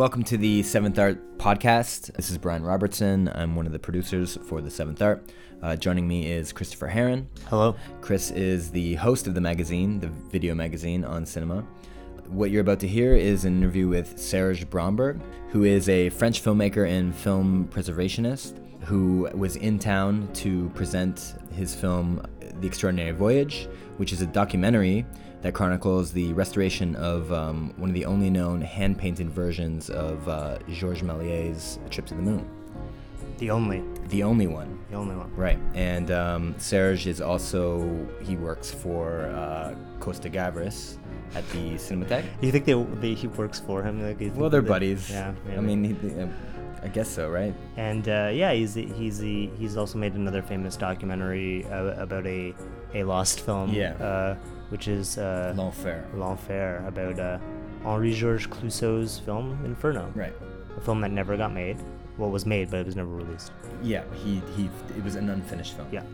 Welcome to the Seventh Art Podcast. This is Brian Robertson. I'm one of the producers for the Seventh Art. Joining me is Christopher Herron. Hello. Chris is the host of the magazine, the video magazine on cinema. What you're about to hear is an interview with Serge Bromberg, who is a French filmmaker and film preservationist who was in town to present his film The Extraordinary Voyage, which is a documentary that chronicles the restoration of one of the only known hand-painted versions of Georges Melies' A TRIP to the Moon. The only one. Right. And Serge is also, he works for Costa Gavras at the Cinematheque. You think he works for him? Like, well, they're buddies. Yeah. Maybe. I mean, I guess so, right? And yeah, he's also made another famous documentary about a lost film. Yeah. Which is L'Enfer, about Henri-Georges Clouzot's film Inferno. Right. A film that never got made. Well, was made, but it was never released. Yeah, it was an unfinished film. Yeah.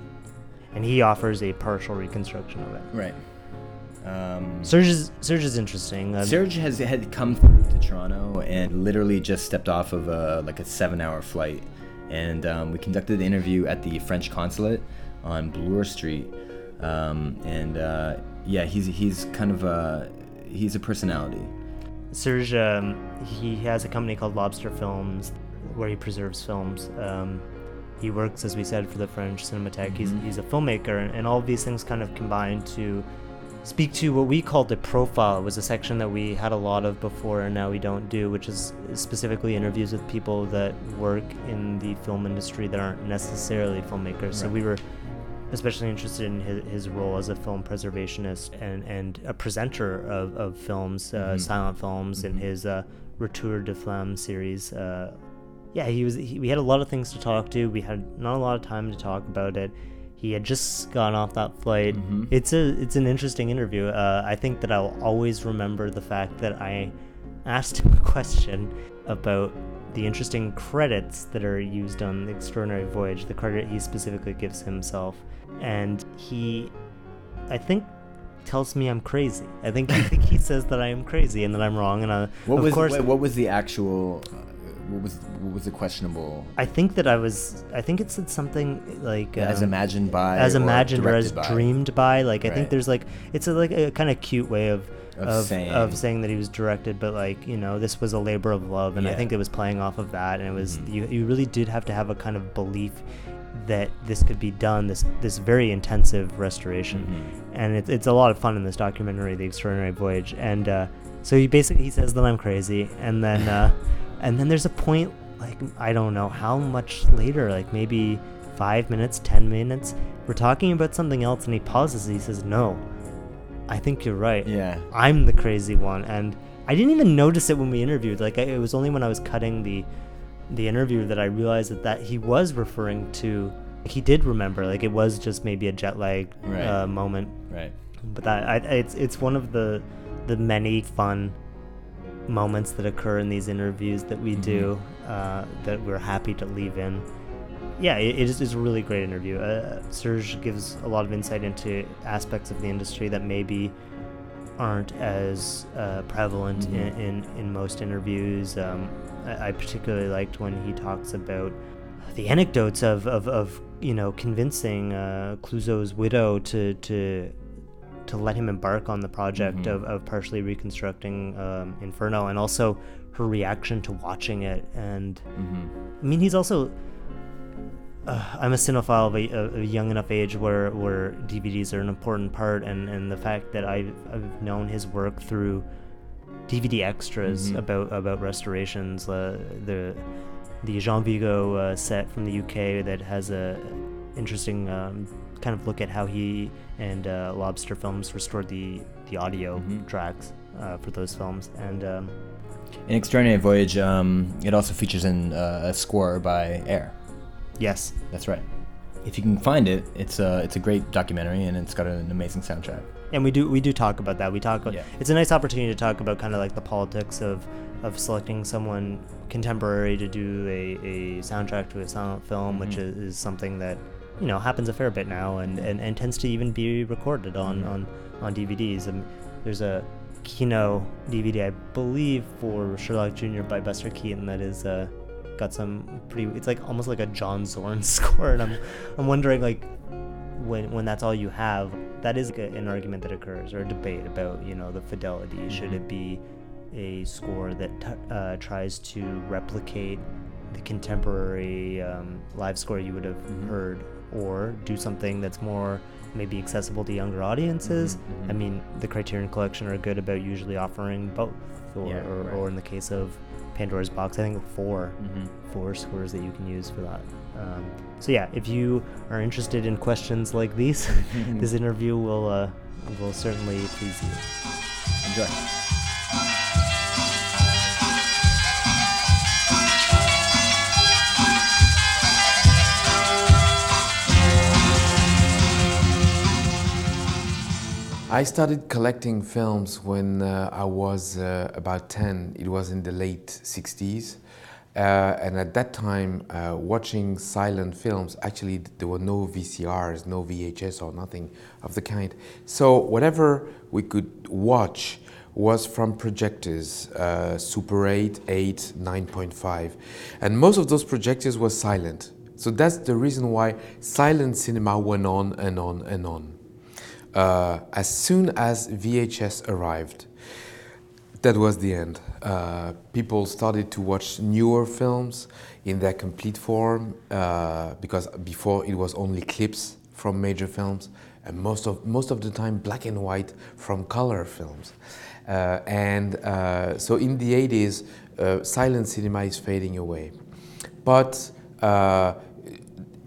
And he offers a partial reconstruction of it. Right. Serge is interesting. Serge had come to Toronto and literally just stepped off of a 7-hour flight. And we conducted the interview at the French consulate on Bloor Street. He's kind of he's a personality. Serge, he has a company called Lobster Films, where he preserves films. He works, as we said, for the French Cinematheque. Mm-hmm. He's a filmmaker, and all these things kind of combine to speak to what we called the profile. It was a section that we had a lot of before and now we don't do, which is specifically interviews with people that work in the film industry that aren't necessarily filmmakers. Right. So we were especially interested in his role as a film preservationist and a presenter of films, mm-hmm. silent films, mm-hmm. in his Retour de Flamme series. We had a lot of things to talk to. We had not a lot of time to talk about it. He had just gotten off that flight. Mm-hmm. It's an interesting interview. I think that I'll always remember the fact that I asked him a question about the interesting credits that are used on The Extraordinary Voyage, the credit he specifically gives himself. And he, I think, tells me I'm crazy. I think he says that I am crazy and that I'm wrong. And what was the questionable? I think that it said something like as imagined by, as dreamed by. Like I think there's it's a kind of cute way of saying that he was directed, but this was a labor of love, and I think it was playing off of that, and it was mm-hmm. you really did have to have a kind of belief that this could be done, this very intensive restoration, mm-hmm. and it's a lot of fun in this documentary, The Extraordinary Voyage, and so he basically says that I'm crazy, and then. And then there's a point, I don't know how much later, maybe 5 minutes, 10 minutes, we're talking about something else, and he pauses and he says, "No, I think you're right. Yeah, I'm the crazy one." And I didn't even notice it when we interviewed. It was only when I was cutting the interview that I realized that he was referring to. He did remember. It was just maybe a jet lag moment. Right. But it's one of the many fun moments that occur in these interviews that we mm-hmm. do that we're happy to leave in. It's a really great interview. Serge gives a lot of insight into aspects of the industry that maybe aren't as prevalent mm-hmm. in most interviews. I particularly liked when he talks about the anecdotes of convincing Clouzot's widow to let him embark on the project mm-hmm. of partially reconstructing Inferno, and also her reaction to watching it. And mm-hmm. I mean, he's also I'm a cinephile of a young enough age where DVDs are an important part, and the fact that I've known his work through DVD extras mm-hmm. about restorations, the Jean Vigo set from the UK that has a interesting kind of look at how he and Lobster Films restored the audio mm-hmm. tracks for those films. And in Extraordinary Voyage, it also features a score by Air. Yes, that's right. If you can find it, it's a great documentary, and it's got an amazing soundtrack. And we do talk about that. It's a nice opportunity to talk about kind of the politics of selecting someone contemporary to do a soundtrack to a silent film, mm-hmm. which is something that you know, happens a fair bit now, and tends to even be recorded on DVDs. And there's a Kino DVD, I believe, for Sherlock Jr. by Buster Keaton that is got some pretty, it's like almost like a John Zorn score, and I'm wondering, like, when that's all you have, that is an argument that occurs, or a debate about, you know, the fidelity. Mm-hmm. Should it be a score that tries to replicate the contemporary live score you would have mm-hmm. heard, or do something that's more maybe accessible to younger audiences? Mm-hmm. I mean, the Criterion Collection are good about usually offering both, or in the case of Pandora's Box, I think four scores that you can use for that. So yeah, if you are interested in questions like these, this interview will certainly please you. Enjoy. I started collecting films when I was about 10. It was in the late 60s. And at that time, watching silent films, actually there were no VCRs, no VHS or nothing of the kind. So whatever we could watch was from projectors, Super 8, 8, 9.5. And most of those projectors were silent. So that's the reason why silent cinema went on and on and on. As soon as VHS arrived, that was the end. People started to watch newer films in their complete form, because before it was only clips from major films, and most of the time black and white from color films. So in the 80s, silent cinema is fading away. But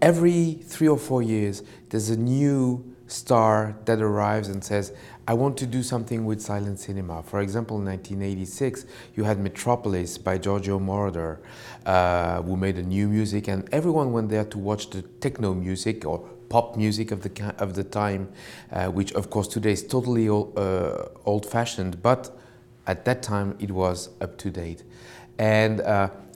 every 3 or 4 years, there's a new star that arrives and says, I want to do something with silent cinema. For example, in 1986, you had Metropolis by Giorgio Moroder, who made a new music, and everyone went there to watch the techno music or pop music of the time, which of course today is totally old-fashioned, but at that time it was up to date. And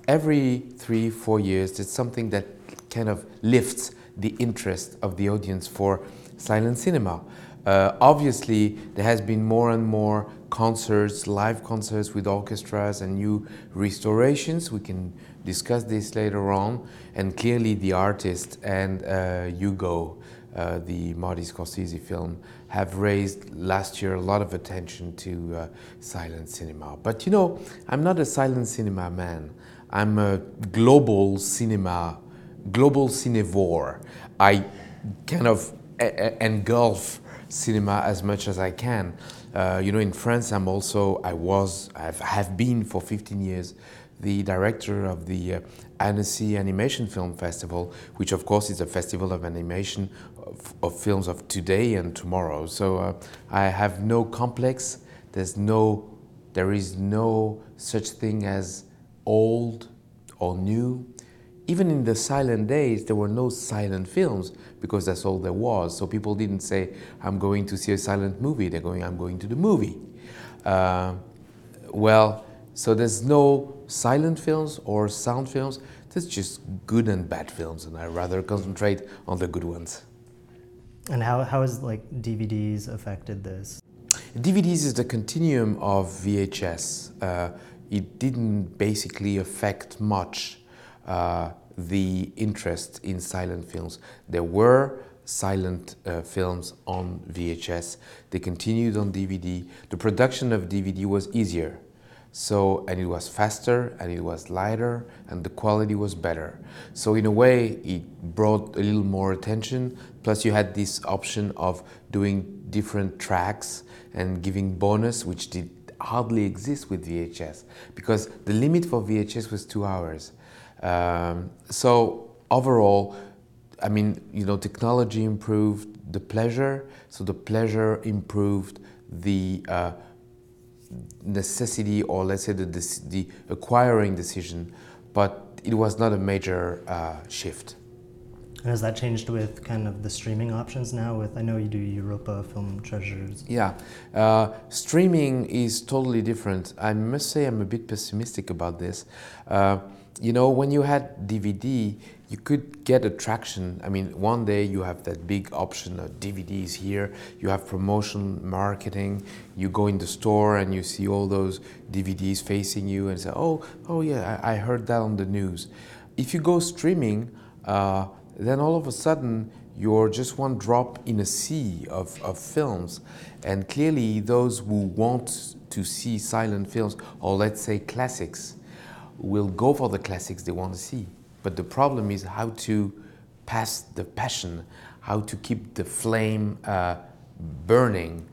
every 3-4 years, it's something that kind of lifts the interest of the audience for silent cinema. Obviously, there has been more and more concerts, live concerts with orchestras and new restorations. We can discuss this later on. And clearly, the artist and Hugo, the Marty Scorsese film, have raised last year a lot of attention to silent cinema. But you know, I'm not a silent cinema man. I'm a global cinevore. I kind of engulf cinema as much as I can. You know, in France, I have been for 15 years the director of the Annecy Animation Film Festival, which of course is a festival of animation of films of today and tomorrow. So I have no complex. There is no such thing as old or new. Even in the silent days, there were no silent films because that's all there was. So people didn't say, I'm going to see a silent movie. They're going, I'm going to the movie. So there's no silent films or sound films. There's just good and bad films, and I rather concentrate on the good ones. And how has like DVDs affected this? DVDs is the continuum of VHS. It didn't basically affect much the interest in silent films. There were silent films on VHS. They continued on DVD. The production of DVD was easier. So, and it was faster, and it was lighter, and the quality was better. So in a way, it brought a little more attention. Plus you had this option of doing different tracks and giving bonus, which did hardly exist with VHS, because the limit for VHS was 2 hours. So overall, I mean, you know, technology improved the pleasure, so the pleasure improved the necessity, or let's say the acquiring decision, but it was not a major shift. And has that changed with kind of the streaming options now? I know you do Europa Film Treasures. Yeah, streaming is totally different. I must say I'm a bit pessimistic about this. You know, when you had DVD, you could get attraction. I mean, one day you have that big option of DVDs here, you have promotion, marketing, you go in the store and you see all those DVDs facing you and say, oh yeah, I heard that on the news. If you go streaming, then all of a sudden you're just one drop in a sea of films. And clearly those who want to see silent films, or let's say classics, will go for the classics they want to see. But the problem is how to pass the passion, how to keep the flame burning.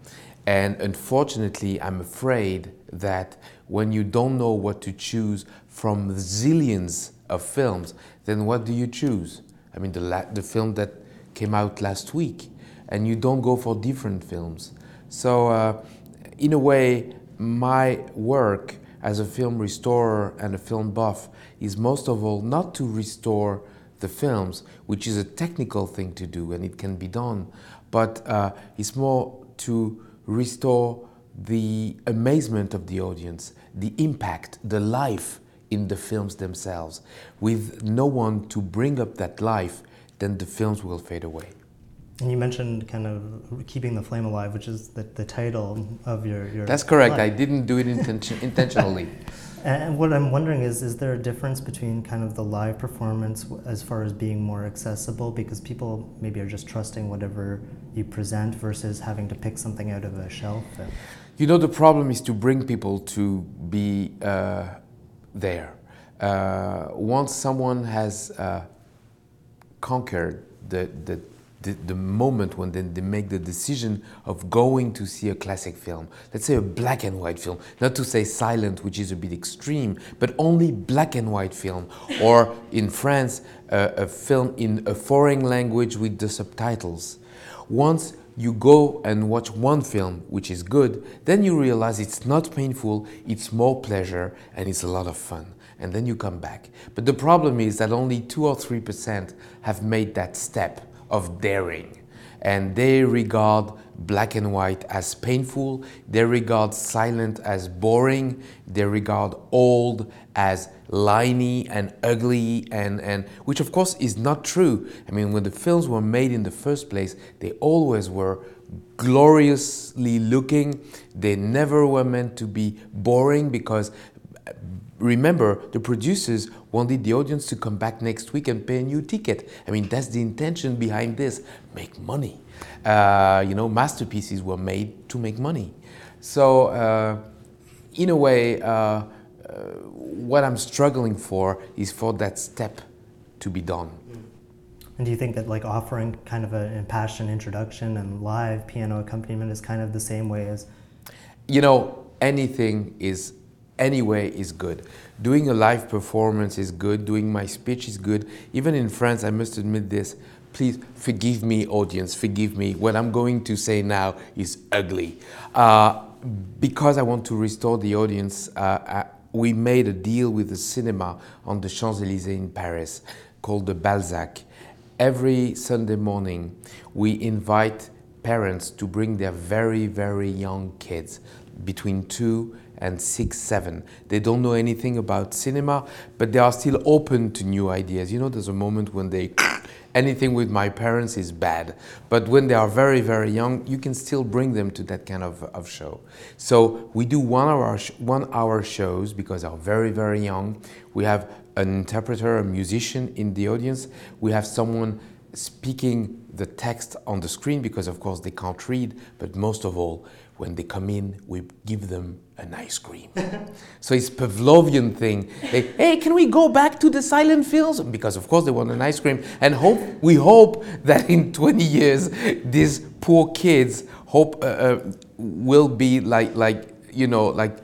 And unfortunately, I'm afraid that when you don't know what to choose from zillions of films, then what do you choose? I mean, the film that came out last week, and you don't go for different films. So in a way, my work as a film restorer and a film buff is most of all not to restore the films, which is a technical thing to do and it can be done, but it's more to restore the amazement of the audience, the impact, the life in the films themselves. With no one to bring up that life, then the films will fade away. And you mentioned kind of keeping the flame alive, which is the title of your That's correct. Life. I didn't do it intentionally. And what I'm wondering is there a difference between kind of the live performance as far as being more accessible, because people maybe are just trusting whatever you present versus having to pick something out of a shelf? And... You know, the problem is to bring people to be there. Once someone has conquered the moment when they make the decision of going to see a classic film, let's say a black and white film, not to say silent, which is a bit extreme, but only black and white film, or in France, a film in a foreign language with the subtitles. Once you go and watch one film, which is good, then you realize it's not painful, it's more pleasure, and it's a lot of fun. And then you come back. But the problem is that only 2 or 3% have made that step of daring. And they regard black and white as painful, they regard silent as boring, they regard old as liney and ugly, and which of course is not true. I mean, when the films were made in the first place, they always were gloriously looking. They never were meant to be boring, because remember, the producers wanted the audience to come back next week and pay a new ticket. I mean, that's the intention behind this. Make money. You know, masterpieces were made to make money. So, in a way, what I'm struggling for is for that step to be done. And do you think that, like, offering kind of an impassioned introduction and live piano accompaniment is kind of the same way as... You know, anything is... Anyway is good. Doing a live performance is good. Doing my speech is good. Even in France, I must admit this. Please forgive me, audience, forgive me. What I'm going to say now is ugly. Because I want to restore the audience, we made a deal with the cinema on the Champs-Élysées in Paris called the Balzac. Every Sunday morning, we invite parents to bring their very, very young kids, between 2 and 6, 7. They don't know anything about cinema, but they are still open to new ideas. You know, there's a moment when they, anything with my parents is bad. But when they are very, very young, you can still bring them to that kind of show. So we do one hour shows because they're very, very young. We have an interpreter, a musician in the audience. We have someone speaking the text on the screen because of course they can't read, but most of all, when they come in, we give them an ice cream. So it's Pavlovian thing. They, hey, can we go back to the silent films? Because of course they want an ice cream. And we hope that in 20 years, these poor kids will be like you know, like,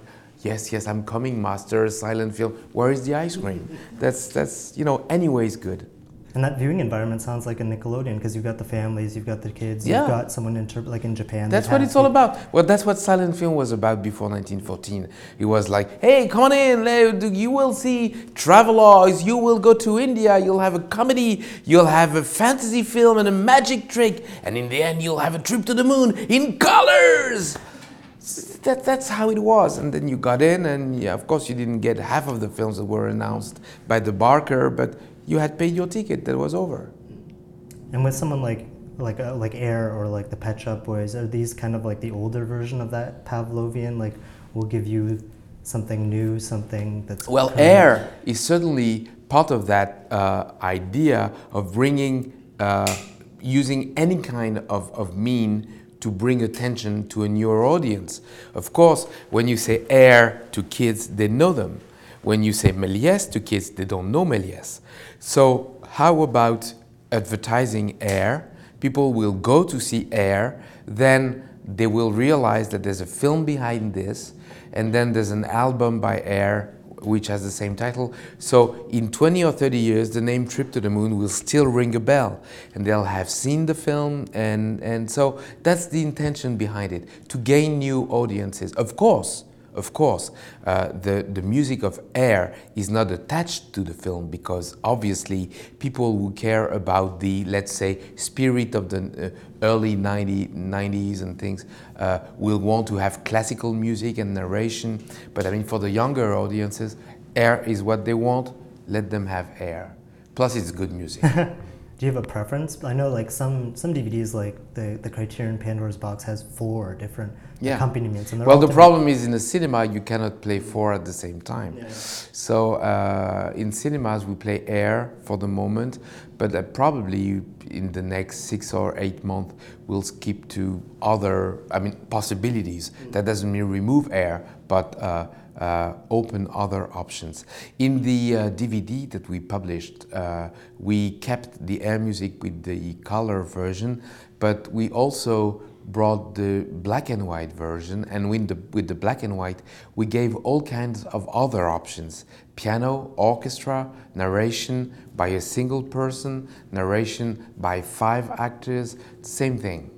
yes, I'm coming, master, silent film. Where is the ice cream? That's you know, anyways good. And that viewing environment sounds like a Nickelodeon, because you've got the families, you've got the kids, yeah. You've got someone like in Japan. That's what it's all about. Well, that's what silent film was about before 1914. It was like, hey, come on in, you will see travelogues, you will go to India, you'll have a comedy, you'll have a fantasy film and a magic trick, and in the end you'll have a trip to the moon in colors! That's how it was. And then you got in, and yeah, of course you didn't get half of the films that were announced by the Barker, but you had paid your ticket, that was over. And with someone like Air or like the Pet Shop Boys, are these kind of like the older version of that Pavlovian, like we'll give you something new, something that's... Well, coming. Air is certainly part of that idea of bringing, using any kind of mean to bring attention to a newer audience. Of course, when you say Air to kids, they know them. When you say Méliès to kids, they don't know Méliès. So how about advertising Air? People will go to see Air, then they will realize that there's a film behind this, and then there's an album by Air which has the same title. So in 20 or 30 years, the name Trip to the Moon will still ring a bell, and they'll have seen the film, and so that's the intention behind it, to gain new audiences. Of course, the music of Air is not attached to the film because obviously people who care about the, let's say, spirit of the early 90s and things will want to have classical music and narration. But I mean, for the younger audiences, Air is what they want. Let them have Air. Plus, it's good music. Do you have a preference? I know like some DVDs, like the Criterion Pandora's Box has 4 different accompaniments. And well, the problem is in the cinema, you cannot play 4 at the same time. Yeah. So in cinemas, we play Air for the moment, but probably in the next 6 or 8 months, we'll skip to other, possibilities. Mm. That doesn't mean remove Air, but open other options. In the DVD that we published, we kept the Air music with the color version, but we also brought the black and white version, and with the black and white, we gave all kinds of other options. Piano, orchestra, narration by a single person, narration by 5 actors, same thing.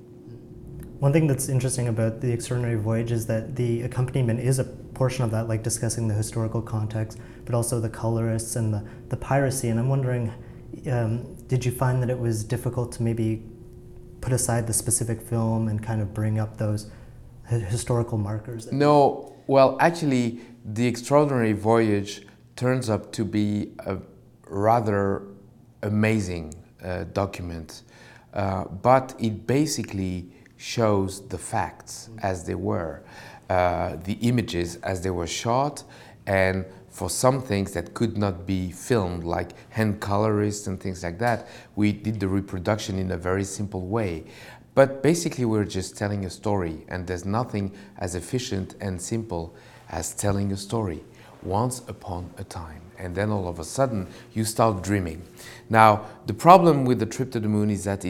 One thing that's interesting about The Extraordinary Voyage is that the accompaniment is a portion of that, like discussing the historical context, but also the colorists and the piracy. And I'm wondering, did you find that it was difficult to maybe put aside the specific film and kind of bring up those historical markers? No, well, actually, The Extraordinary Voyage turns up to be a rather amazing document, but it basically shows the facts as they were. The images as they were shot, and for some things that could not be filmed, like hand colorists and things like that, we did the reproduction in a very simple way. But basically we're just telling a story, and there's nothing as efficient and simple as telling a story once upon a time. And then all of a sudden you start dreaming. Now, the problem with The Trip to the Moon is that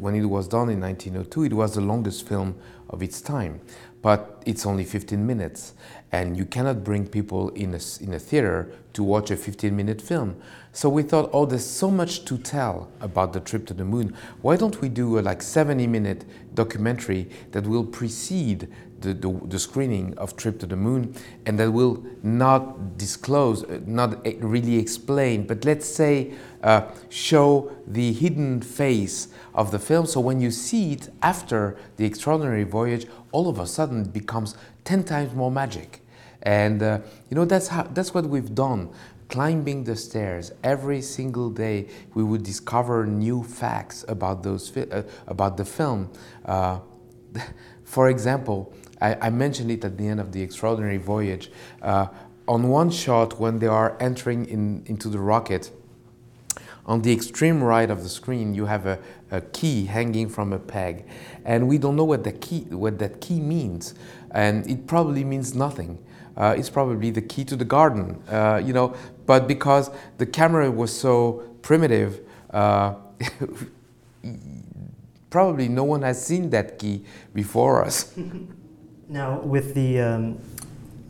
when it was done in 1902, it was the longest film of its time. But it's only 15 minutes, and you cannot bring people in a theater to watch a 15-minute film. So we thought, oh, there's so much to tell about The Trip to the Moon. Why don't we do a 70-minute documentary that will precede the screening of Trip to the Moon, and that will not disclose, not really explain, but let's say show the hidden face of the film. So when you see it after The Extraordinary Voyage, all of a sudden it becomes 10 times more magic. And that's what we've done. Climbing the stairs every single day, we would discover new facts about about the film. For example, I mentioned it at the end of The Extraordinary Voyage. On one shot, when they are entering into the rocket, on the extreme right of the screen, you have a key hanging from a peg, and we don't know what that key means, and it probably means nothing. It's probably the key to the garden, But because the camera was so primitive, probably no one has seen that key before us. Now, with the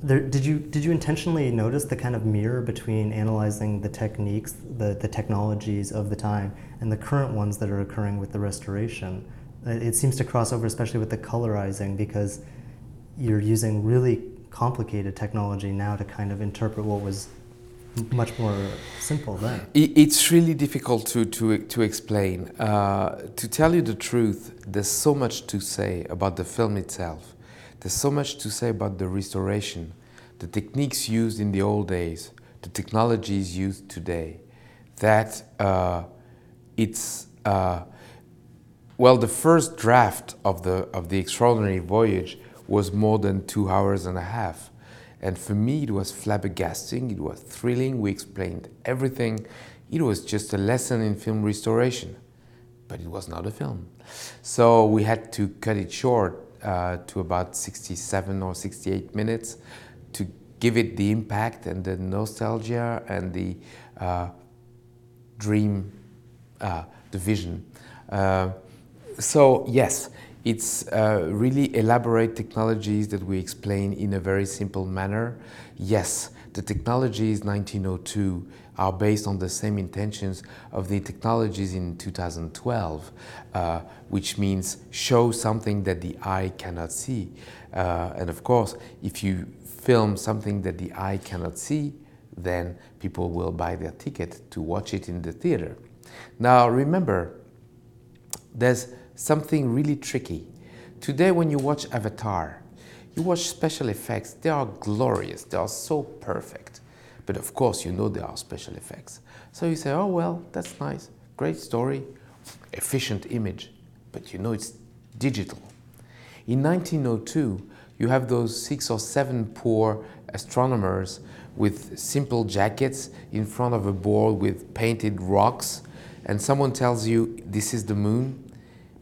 did you intentionally notice the kind of mirror between analyzing the techniques, the technologies of the time, and the current ones that are occurring with the restoration? It seems to cross over, especially with the colorizing, because you're using really complicated technology now to kind of interpret what was much more simple then. It's really difficult to explain. To tell you the truth, there's so much to say about the film itself. There's so much to say about the restoration, the techniques used in the old days, the technologies used today, that it's well, the first draft of the Extraordinary Voyage was more than 2.5 hours. And for me, it was flabbergasting, it was thrilling, we explained everything. It was just a lesson in film restoration, but it was not a film. So we had to cut it short to about 67 or 68 minutes to give it the impact and the nostalgia and the dream, the vision. So yes, it's really elaborate technologies that we explain in a very simple manner. Yes, the technologies 1902 are based on the same intentions of the technologies in 2012, which means show something that the eye cannot see. And of course, if you film something that the eye cannot see, then people will buy their ticket to watch it in the theater. Now remember, there's something really tricky. Today when you watch Avatar, you watch special effects, they are glorious, they are so perfect. But of course you know there are special effects. So you say, oh well, that's nice, great story, efficient image, but you know it's digital. In 1902, you have those 6 or 7 poor astronomers with simple jackets in front of a board with painted rocks, and someone tells you this is the moon.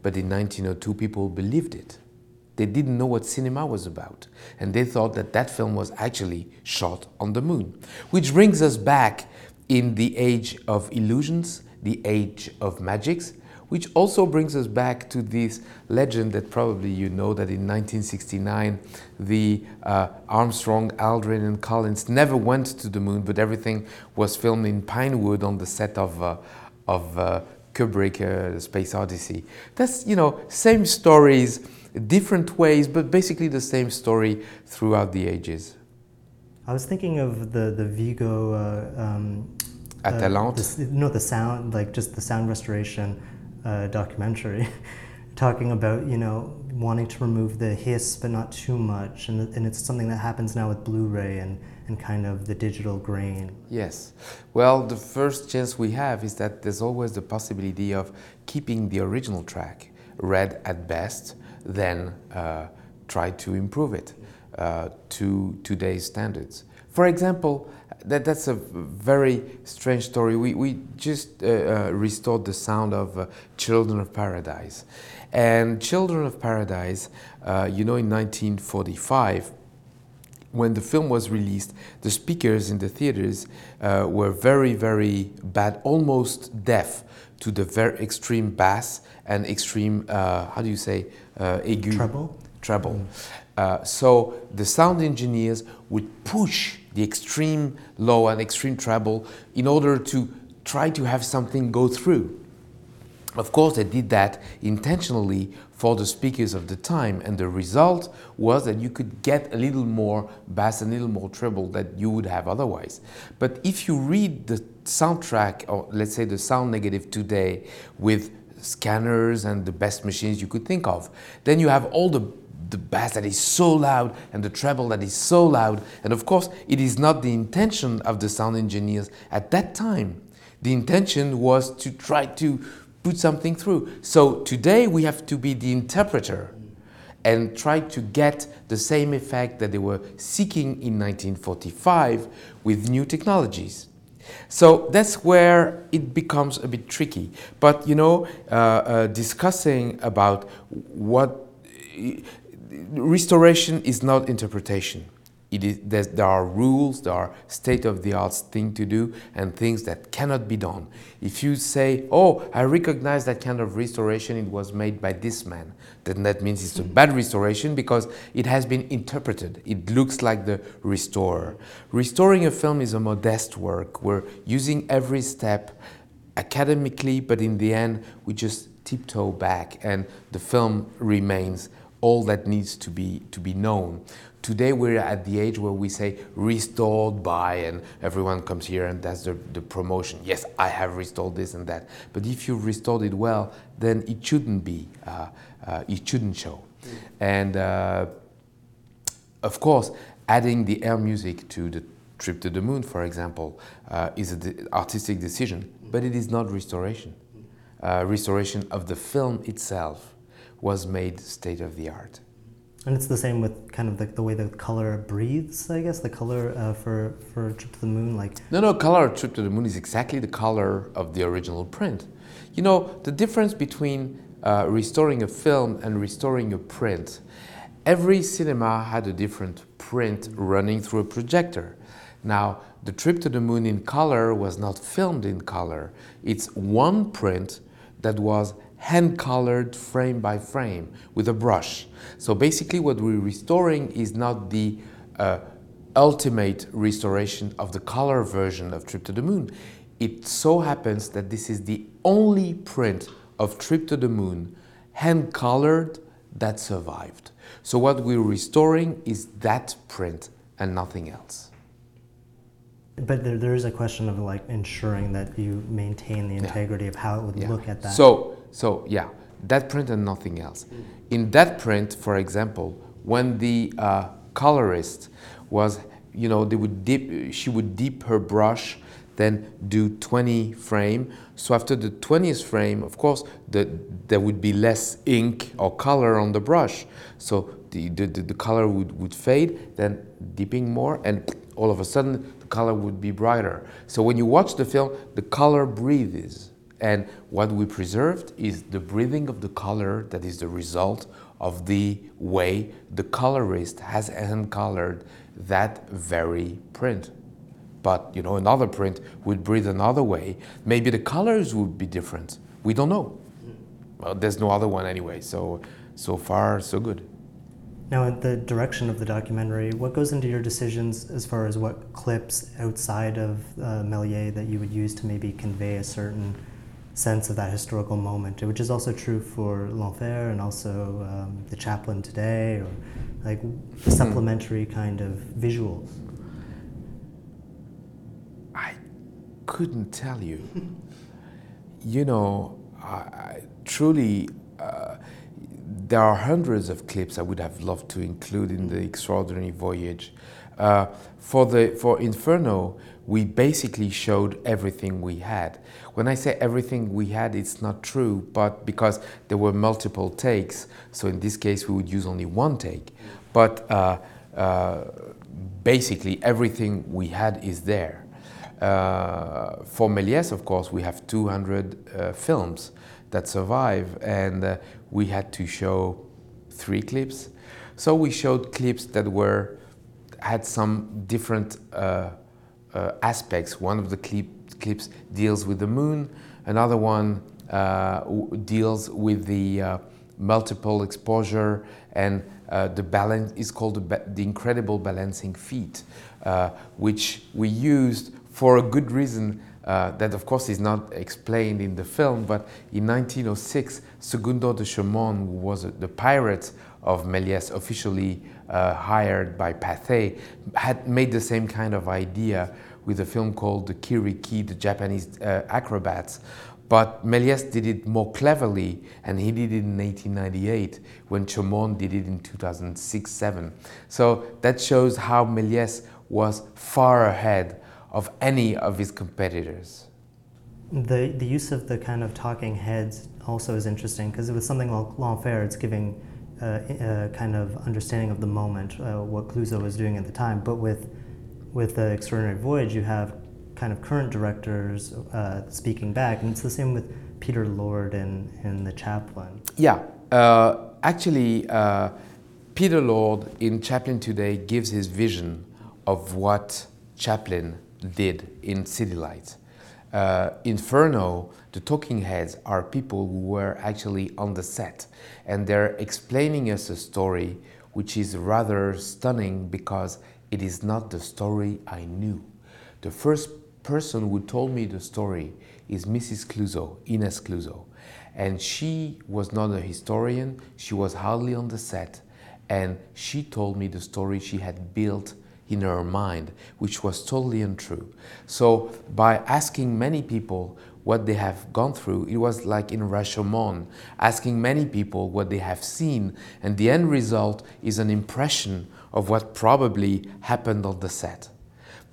But in 1902, people believed it. They didn't know what cinema was about. And they thought that that film was actually shot on the moon. Which brings us back in the age of illusions, the age of magics, which also brings us back to this legend that probably you know, that in 1969, the Armstrong, Aldrin and Collins never went to the moon, but everything was filmed in Pinewood on the set of Kubrick, Space Odyssey. That's, you know, same stories, different ways, but basically the same story throughout the ages. I was thinking of the Vigo... Atalante? The sound, like just the sound restoration documentary, talking about, you know, wanting to remove the hiss, but not too much. And it's something that happens now with Blu-ray and kind of the digital grain. Yes. Well, the first chance we have is that there's always the possibility of keeping the original track, read at best, then try to improve it to today's standards. For example, that's a very strange story. We just restored the sound of Children of Paradise. And Children of Paradise, you know, in 1945, when the film was released, the speakers in the theaters were very, very bad, almost deaf to the very extreme bass and extreme, how do you say, aigu? Treble. Treble. Mm. So the sound engineers would push the extreme low and extreme treble in order to try to have something go through. Of course, they did that intentionally for the speakers of the time, and the result was that you could get a little more bass and a little more treble that you would have otherwise. But if you read the soundtrack, or let's say the sound negative today, with scanners and the best machines you could think of, then you have all the bass that is so loud and the treble that is so loud. And of course, it is not the intention of the sound engineers at that time. The intention was to try to put something through. So today we have to be the interpreter and try to get the same effect that they were seeking in 1945 with new technologies. So that's where it becomes a bit tricky. But you know, discussing about what restoration is not interpretation. There are rules, there are state-of-the-art things to do and things that cannot be done. If you say, oh, I recognize that kind of restoration, it was made by this man, then that means it's a bad restoration because it has been interpreted. It looks like the restorer. Restoring a film is a modest work. We're using every step academically, but in the end, we just tiptoe back and the film remains all that needs to be known. Today we're at the age where we say restored by, and everyone comes here and that's the promotion. Yes, I have restored this and that. But if you restored it well, then it shouldn't be, it shouldn't show. Mm. And of course, adding the air music to the Trip to the Moon, for example, is an artistic decision, but it is not restoration. Restoration of the film itself was made state-of-the-art. And it's the same with kind of the way the color breathes, I guess, the color for Trip to the Moon, like... No, color of Trip to the Moon is exactly the color of the original print. You know, the difference between restoring a film and restoring a print, every cinema had a different print running through a projector. Now, the Trip to the Moon in color was not filmed in color. It's one print that was hand-colored frame by frame with a brush. So basically what we're restoring is not the ultimate restoration of the color version of Trip to the Moon. It so happens that this is the only print of Trip to the Moon, hand-colored, that survived. So what we're restoring is that print and nothing else. But there is a question of like ensuring that you maintain the integrity of how it would look at that. So yeah, that print and nothing else. In that print, for example, when the colorist was, you know, she would dip her brush, then do 20 frame. So after the 20th frame, of course, there would be less ink or color on the brush. So the color would fade, then dipping more, and all of a sudden the color would be brighter. So when you watch the film, the color breathes. And what we preserved is the breathing of the color that is the result of the way the colorist has hand-colored that very print. But, you know, another print would breathe another way. Maybe the colors would be different. We don't know. Well, there's no other one anyway, so far, so good. Now, at the direction of the documentary, what goes into your decisions as far as what clips outside of Melies that you would use to maybe convey a certain sense of that historical moment, which is also true for L'Enfer and also The Chaplain Today, or like supplementary kind of visuals? I couldn't tell you. You know, I truly, there are hundreds of clips I would have loved to include in The Extraordinary Voyage. For Inferno, we basically showed everything we had. When I say everything we had, it's not true, but because there were multiple takes, so in this case we would use only one take. But basically everything we had is there. For Melies, of course, we have 200 films that survive, and we had to show 3 clips. So we showed clips that had some different aspects. One of the clips deals with the moon, another one deals with the multiple exposure, and the balance is called the incredible balancing feat, which we used for a good reason that, of course, is not explained in the film, but in 1906, Segundo de Chomón, who was the pirate of Melies, officially hired by Pathé, had made the same kind of idea with a film called The Kiriki, the Japanese acrobats. But Melies did it more cleverly, and he did it in 1898, when Chomón did it in 2006-07. So that shows how Melies was far ahead of any of his competitors. The use of the kind of talking heads also is interesting, because with something like L'Enfer, it's giving a kind of understanding of the moment, what Clouzot was doing at the time. But with The Extraordinary Voyage, you have kind of current directors speaking back, and it's the same with Peter Lord and The Chaplain. Yeah, actually, Peter Lord in Chaplain Today gives his vision of what Chaplin did in City Lights. Inferno, the talking heads are people who were actually on the set, and they're explaining us a story which is rather stunning because it is not the story I knew. The first person who told me the story is Mrs. Clouzot, Inès Clouzot, and she was not a historian, she was hardly on the set, and she told me the story she had built in her mind, which was totally untrue. So by asking many people what they have gone through, it was like in Rashomon, asking many people what they have seen, and the end result is an impression of what probably happened on the set.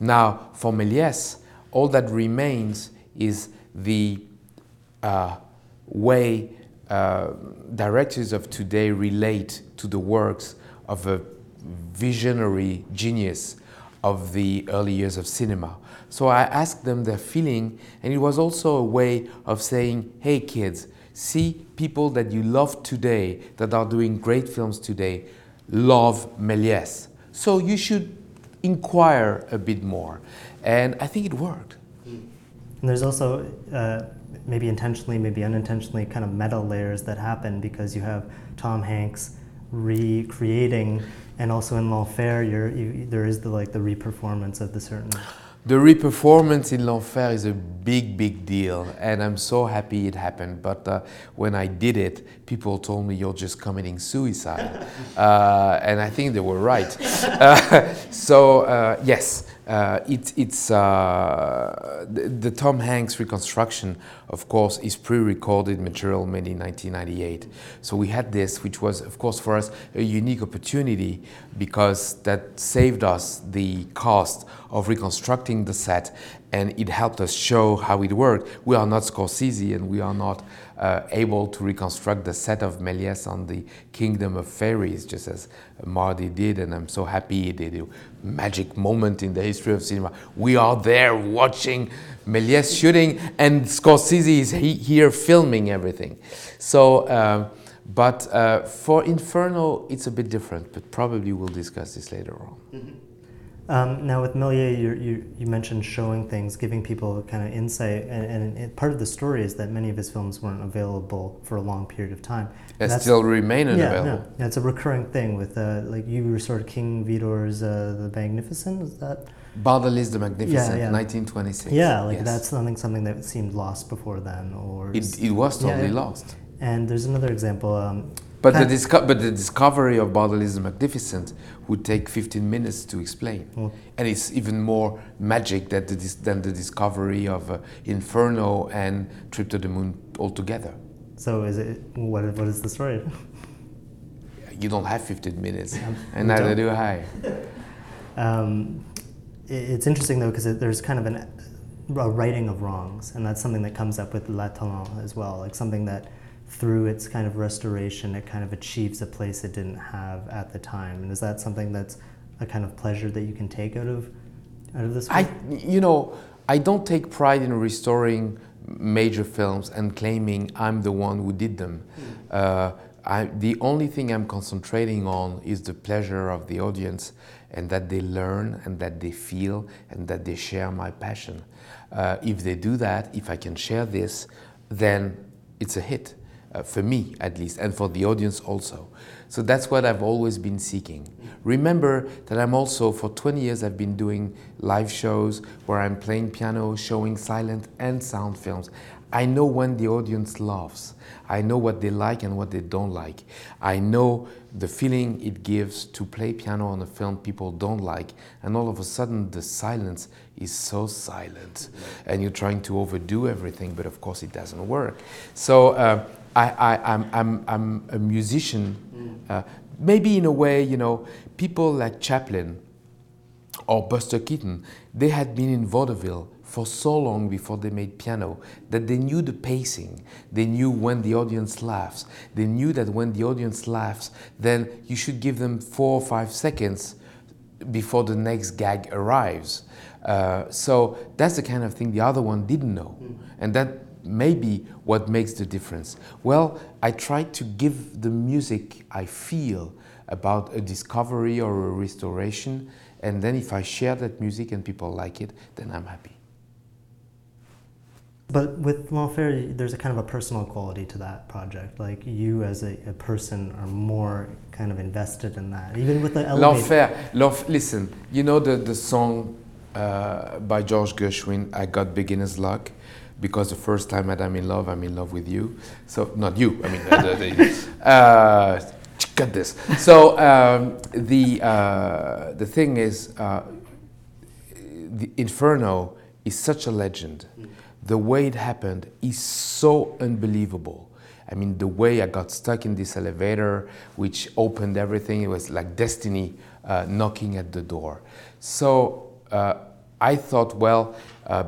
Now, for Méliès, all that remains is the way directors of today relate to the works of a visionary genius of the early years of cinema. So I asked them their feeling, and it was also a way of saying, hey kids, see people that you love today, that are doing great films today, love Méliès. So you should inquire a bit more. And I think it worked. And there's also, maybe intentionally, maybe unintentionally, kind of meta layers that happen, because you have Tom Hanks recreating, and also in L'Enfer, there is the reperformance of the certain. The reperformance in L'Enfer is a big, big deal, and I'm so happy it happened. But when I did it, people told me, you're just committing suicide. And I think they were right. The Tom Hanks reconstruction, of course, is pre-recorded material made in 1998. So we had this, which was, of course, for us a unique opportunity, because that saved us the cost of reconstructing the set, and it helped us show how it worked. We are not Scorsese, and we are not able to reconstruct the set of Méliès on the Kingdom of Fairies, just as Marty did, and I'm so happy he did. A magic moment in the history of cinema. We are there watching Méliès shooting, and Scorsese is here filming everything. So, but for Inferno, it's a bit different, but probably we'll discuss this later on. Mm-hmm. Now with Méliès, you mentioned showing things, giving people kind of insight, and part of the story is that many of his films weren't available for a long period of time. And still remain unavailable. Yeah, it's a recurring thing with, you restored King Vidor's The Magnificent, is that? Bardalis the Magnificent, yeah, yeah. 1926. Yeah, yes. That's something that seemed lost before then, or... It was totally lost. And there's another example. But the discovery of Bardalis the Magnificent would take 15 minutes to explain. Mm. And it's even more magic than the discovery of Inferno and Trip to the Moon altogether. So what is the story? You don't have 15 minutes, and neither do I. It's interesting, though, because there's kind of a righting of wrongs, and that's something that comes up with La Talente as well, something that through its kind of restoration, it kind of achieves a place it didn't have at the time. And is that something that's a kind of pleasure that you can take out of this? I don't take pride in restoring major films and claiming I'm the one who did them. The only thing I'm concentrating on is the pleasure of the audience, and that they learn, and that they feel, and that they share my passion. If they do that, if I can share this, then it's a hit. For me, at least, and for the audience also. So that's what I've always been seeking. Remember that I'm also, for 20 years, I've been doing live shows where I'm playing piano, showing silent and sound films. I know when the audience laughs. I know what they like and what they don't like. I know the feeling it gives to play piano on a film people don't like, and all of a sudden the silence is so silent, and you're trying to overdo everything, but of course it doesn't work. So. I'm a musician, maybe in a way, people like Chaplin or Buster Keaton, they had been in vaudeville for so long before they made piano that they knew the pacing, they knew when the audience laughs, they knew that when the audience laughs, then you should give them 4 or 5 seconds before the next gag arrives. So that's the kind of thing the other one didn't know. And that maybe what makes the difference. Well, I try to give the music I feel about a discovery or a restoration, and then if I share that music and people like it, then I'm happy. But with L'Enfer, there's a kind of a personal quality to that project. You as a person are more kind of invested in that, even with the L'Enfer. Listen, the song by George Gershwin, I Got Beginner's Luck, because the first time that I'm in love with you. So, not you, I mean, cut this. So, the thing is, the Inferno is such a legend. The way it happened is so unbelievable. I mean, the way I got stuck in this elevator, which opened everything, it was like destiny knocking at the door. So, I thought, well,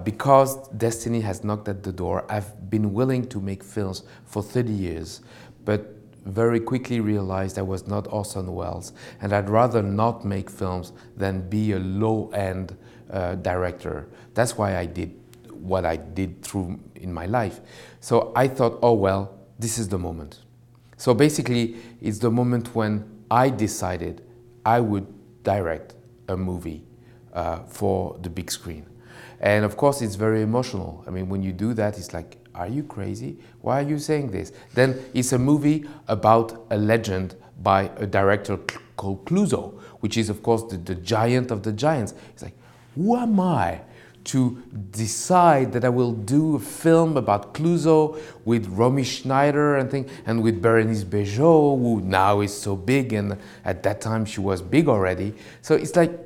because destiny has knocked at the door, I've been willing to make films for 30 years, but very quickly realized I was not Orson Welles, and I'd rather not make films than be a low-end director. That's why I did what I did through in my life. So I thought, oh well, this is the moment. So basically, it's the moment when I decided I would direct a movie for the big screen. And of course, it's very emotional. I mean, when you do that, it's like, are you crazy? Why are you saying this? Then it's a movie about a legend by a director called Clouzot, which is, of course, the giant of the giants. It's like, who am I to decide that I will do a film about Clouzot with Romy Schneider and thing, and with Berenice Bejo, who now is so big, and at that time she was big already. So it's like,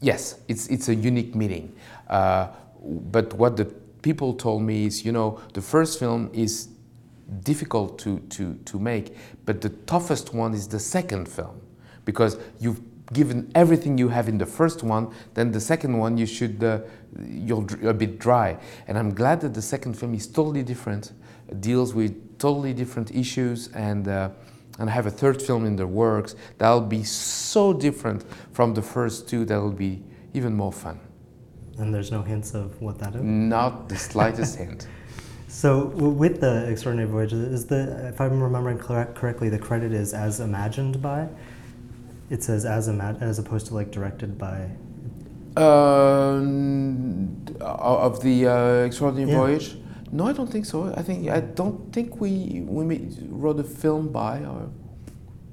yes, it's a unique meeting. But what the people told me is, you know, the first film is difficult to make, but the toughest one is the second film, because you've given everything you have in the first one, then the second one you should, you're a bit dry. And I'm glad that the second film is totally different, deals with totally different issues, and I have a third film in the works that'll be so different from the first two, that'll be even more fun. And there's no hints of what that is? Not the slightest hint. So with The Extraordinary Voyage, is the, if I'm remembering correctly, the credit is as imagined by? It says as opposed to like directed by? Of The Extraordinary Voyage? No, I don't think so. I don't think we wrote a film by, or...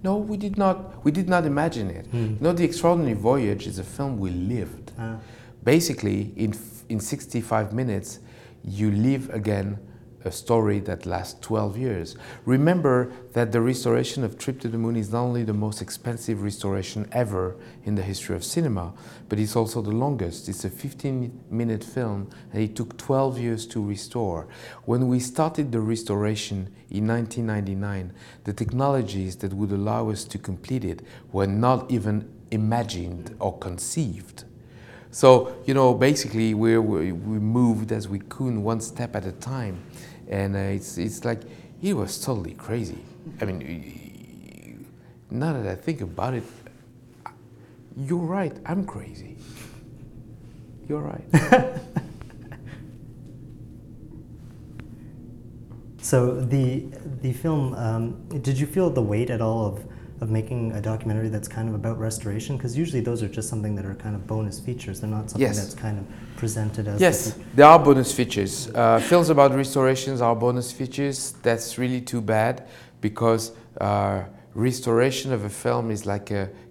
No, we did not. We did not imagine it. You know, The Extraordinary Voyage is a film we lived. Basically, in 65 minutes, you live again a story that lasts 12 years. Remember that the restoration of Trip to the Moon is not only the most expensive restoration ever in the history of cinema, but it's also the longest. It's a 15-minute film, and it took 12 years to restore. When we started the restoration in 1999, the technologies that would allow us to complete it were not even imagined or conceived. So, you know, basically we moved as we could, one step at a time, and it's like, it was totally crazy. I mean, now that I think about it, you're right, I'm crazy. You're right. So the film, did you feel the weight at all of making a documentary that's kind of about restoration? Because usually those are just something that are kind of bonus features. They're not something that's kind of presented as... Yes, they are bonus features. Films about restorations are bonus features. That's really too bad, because restoration of a film is like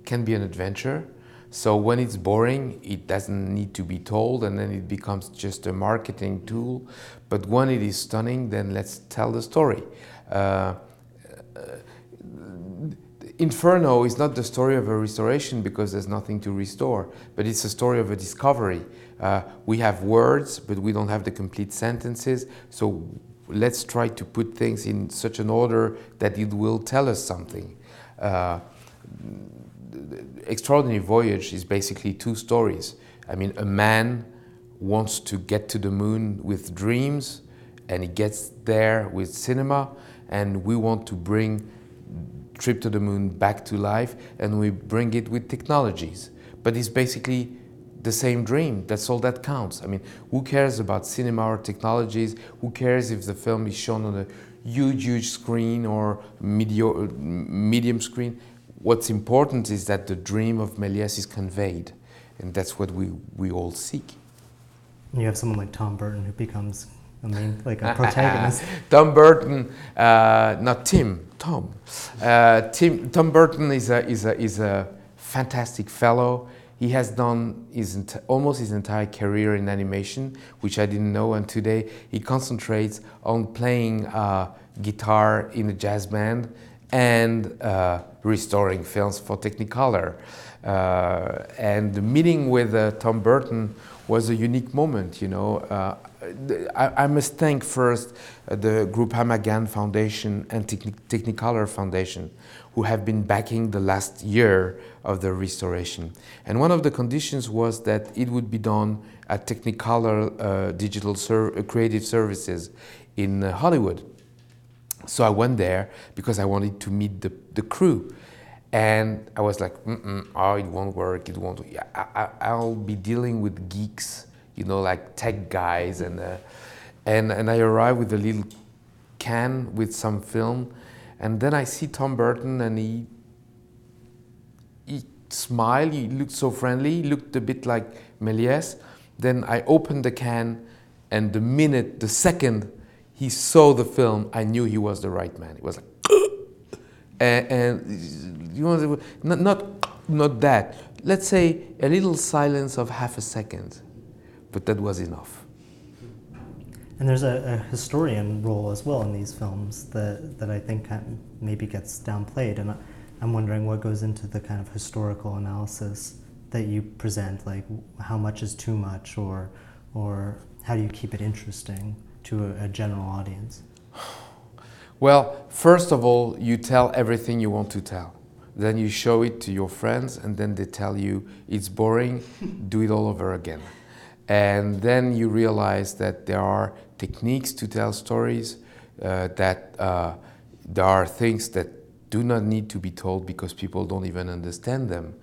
can be an adventure. So when it's boring, it doesn't need to be told, and then it becomes just a marketing tool. But when it is stunning, then let's tell the story. Inferno is not the story of a restoration, because there's nothing to restore, but it's a story of a discovery. We have words, but we don't have the complete sentences, so let's try to put things in such an order that it will tell us something. The Extraordinary Voyage is basically two stories. I mean, a man wants to get to the moon with dreams, and he gets there with cinema, and we want to bring Trip to the Moon back to life, and we bring it with technologies. But it's basically the same dream. That's all that counts. I mean, who cares about cinema or technologies? Who cares if the film is shown on a huge, huge screen or medium screen? What's important is that the dream of Méliès is conveyed, and that's what we all seek. You have someone like Tom Burton who becomes a protagonist. Tom Burton, not Tim. Tom. Tom Burton is a fantastic fellow. He has done almost his entire career in animation, which I didn't know, and today he concentrates on playing guitar in a jazz band and restoring films for Technicolor. And meeting with Tom Burton was a unique moment, you know. I must thank first the Groupama Gan Foundation and Technicolor Foundation, who have been backing the last year of the restoration. And one of the conditions was that it would be done at Technicolor Digital Creative Services in Hollywood. So I went there because I wanted to meet the crew. And I was like, oh, it won't work, it won't. I'll be dealing with geeks, you know, like tech guys, and I arrive with a little can with some film, and then I see Tom Burton, and he smiled, he looked so friendly, he looked a bit like Méliès. Then I opened the can, and the second he saw the film, I knew he was the right man. It was like, and you know, not that. Let's say a little silence of half a second. But that was enough. And there's a historian role as well in these films that I think maybe gets downplayed. And I'm wondering what goes into the kind of historical analysis that you present, like how much is too much, or how do you keep it interesting to a general audience? Well, first of all, you tell everything you want to tell. Then you show it to your friends, and then they tell you it's boring, do it all over again. And then you realize that there are techniques to tell stories, that there are things that do not need to be told because people don't even understand them.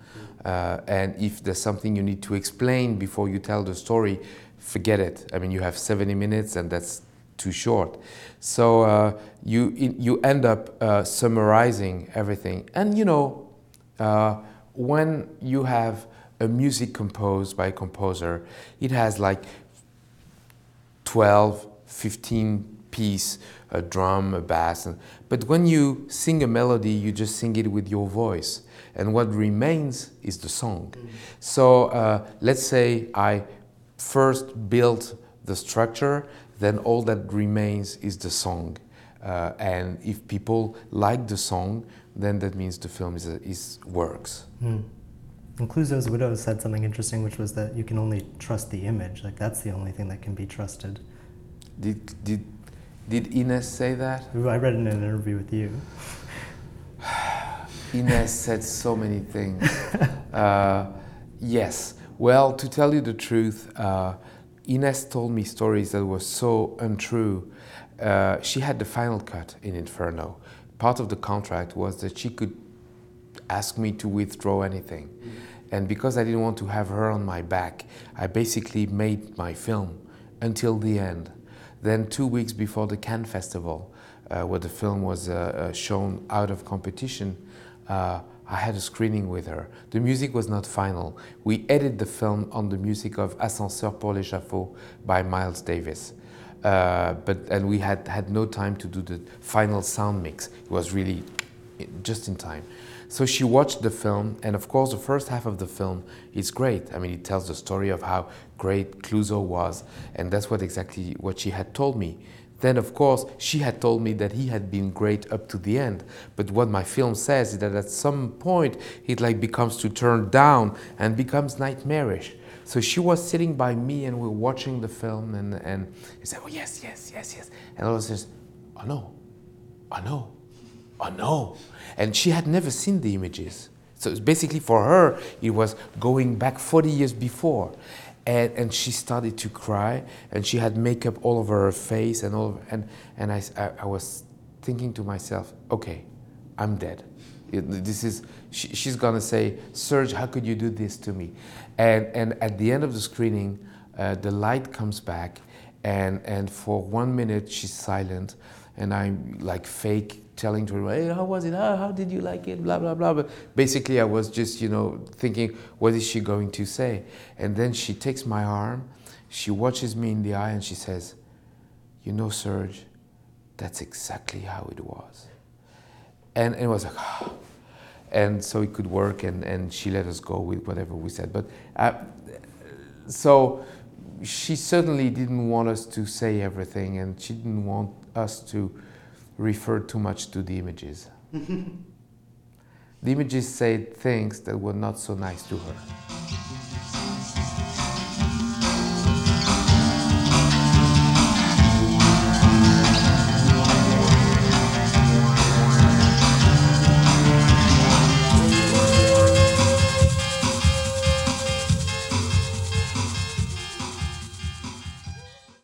And if there's something you need to explain before you tell the story, forget it. I mean, you have 70 minutes and that's too short. So you end up summarizing everything. And you know, when you have a music composed by a composer, it has like 12, 15 piece, a drum, a bass. But when you sing a melody, you just sing it with your voice. And what remains is the song. Mm-hmm. So let's say I first built the structure, then all that remains is the song. And if people like the song, then that means the film is works. Mm. And Clouzot's widow said something interesting, which was that you can only trust the image. Like, that's the only thing that can be trusted. Did Inès say that? I read it in an interview with you. Inès said so many things. Yes. Well, to tell you the truth, Inès told me stories that were so untrue. She had the final cut in Inferno. Part of the contract was that she could ask me to withdraw anything. And because I didn't want to have her on my back, I basically made my film until the end. Then 2 weeks before the Cannes Festival, where the film was shown out of competition, I had a screening with her. The music was not final. We edited the film on the music of Ascenseur pour l'échafaud by Miles Davis. And we had no time to do the final sound mix. It was really just in time. So she watched the film, and of course the first half of the film is great. I mean, it tells the story of how great Clouzot was, and that's exactly what she had told me. Then of course she had told me that he had been great up to the end. But what my film says is that at some point it like becomes to turn down and becomes nightmarish. So she was sitting by me and we're watching the film, and he said, oh yes, yes, yes, yes. And I was just, oh no, oh no. Oh no! And she had never seen the images. So basically for her, it was going back 40 years before. And she started to cry, and she had makeup all over her face, and I was thinking to myself, okay, I'm dead. She's gonna say, Serge, how could you do this to me? And at the end of the screening, the light comes back, and for 1 minute she's silent, and I'm like fake, telling to her, hey, how was it? How did you like it? Blah, blah, blah. But basically, I was just, you know, thinking, what is she going to say? And then she takes my arm, she watches me in the eye, and she says, you know, Serge, that's exactly how it was. And it was like, oh. And so it could work, and she let us go with whatever we said. But so she certainly didn't want us to say everything, and she didn't want us to refer too much to the images. The images said things that were not so nice to her.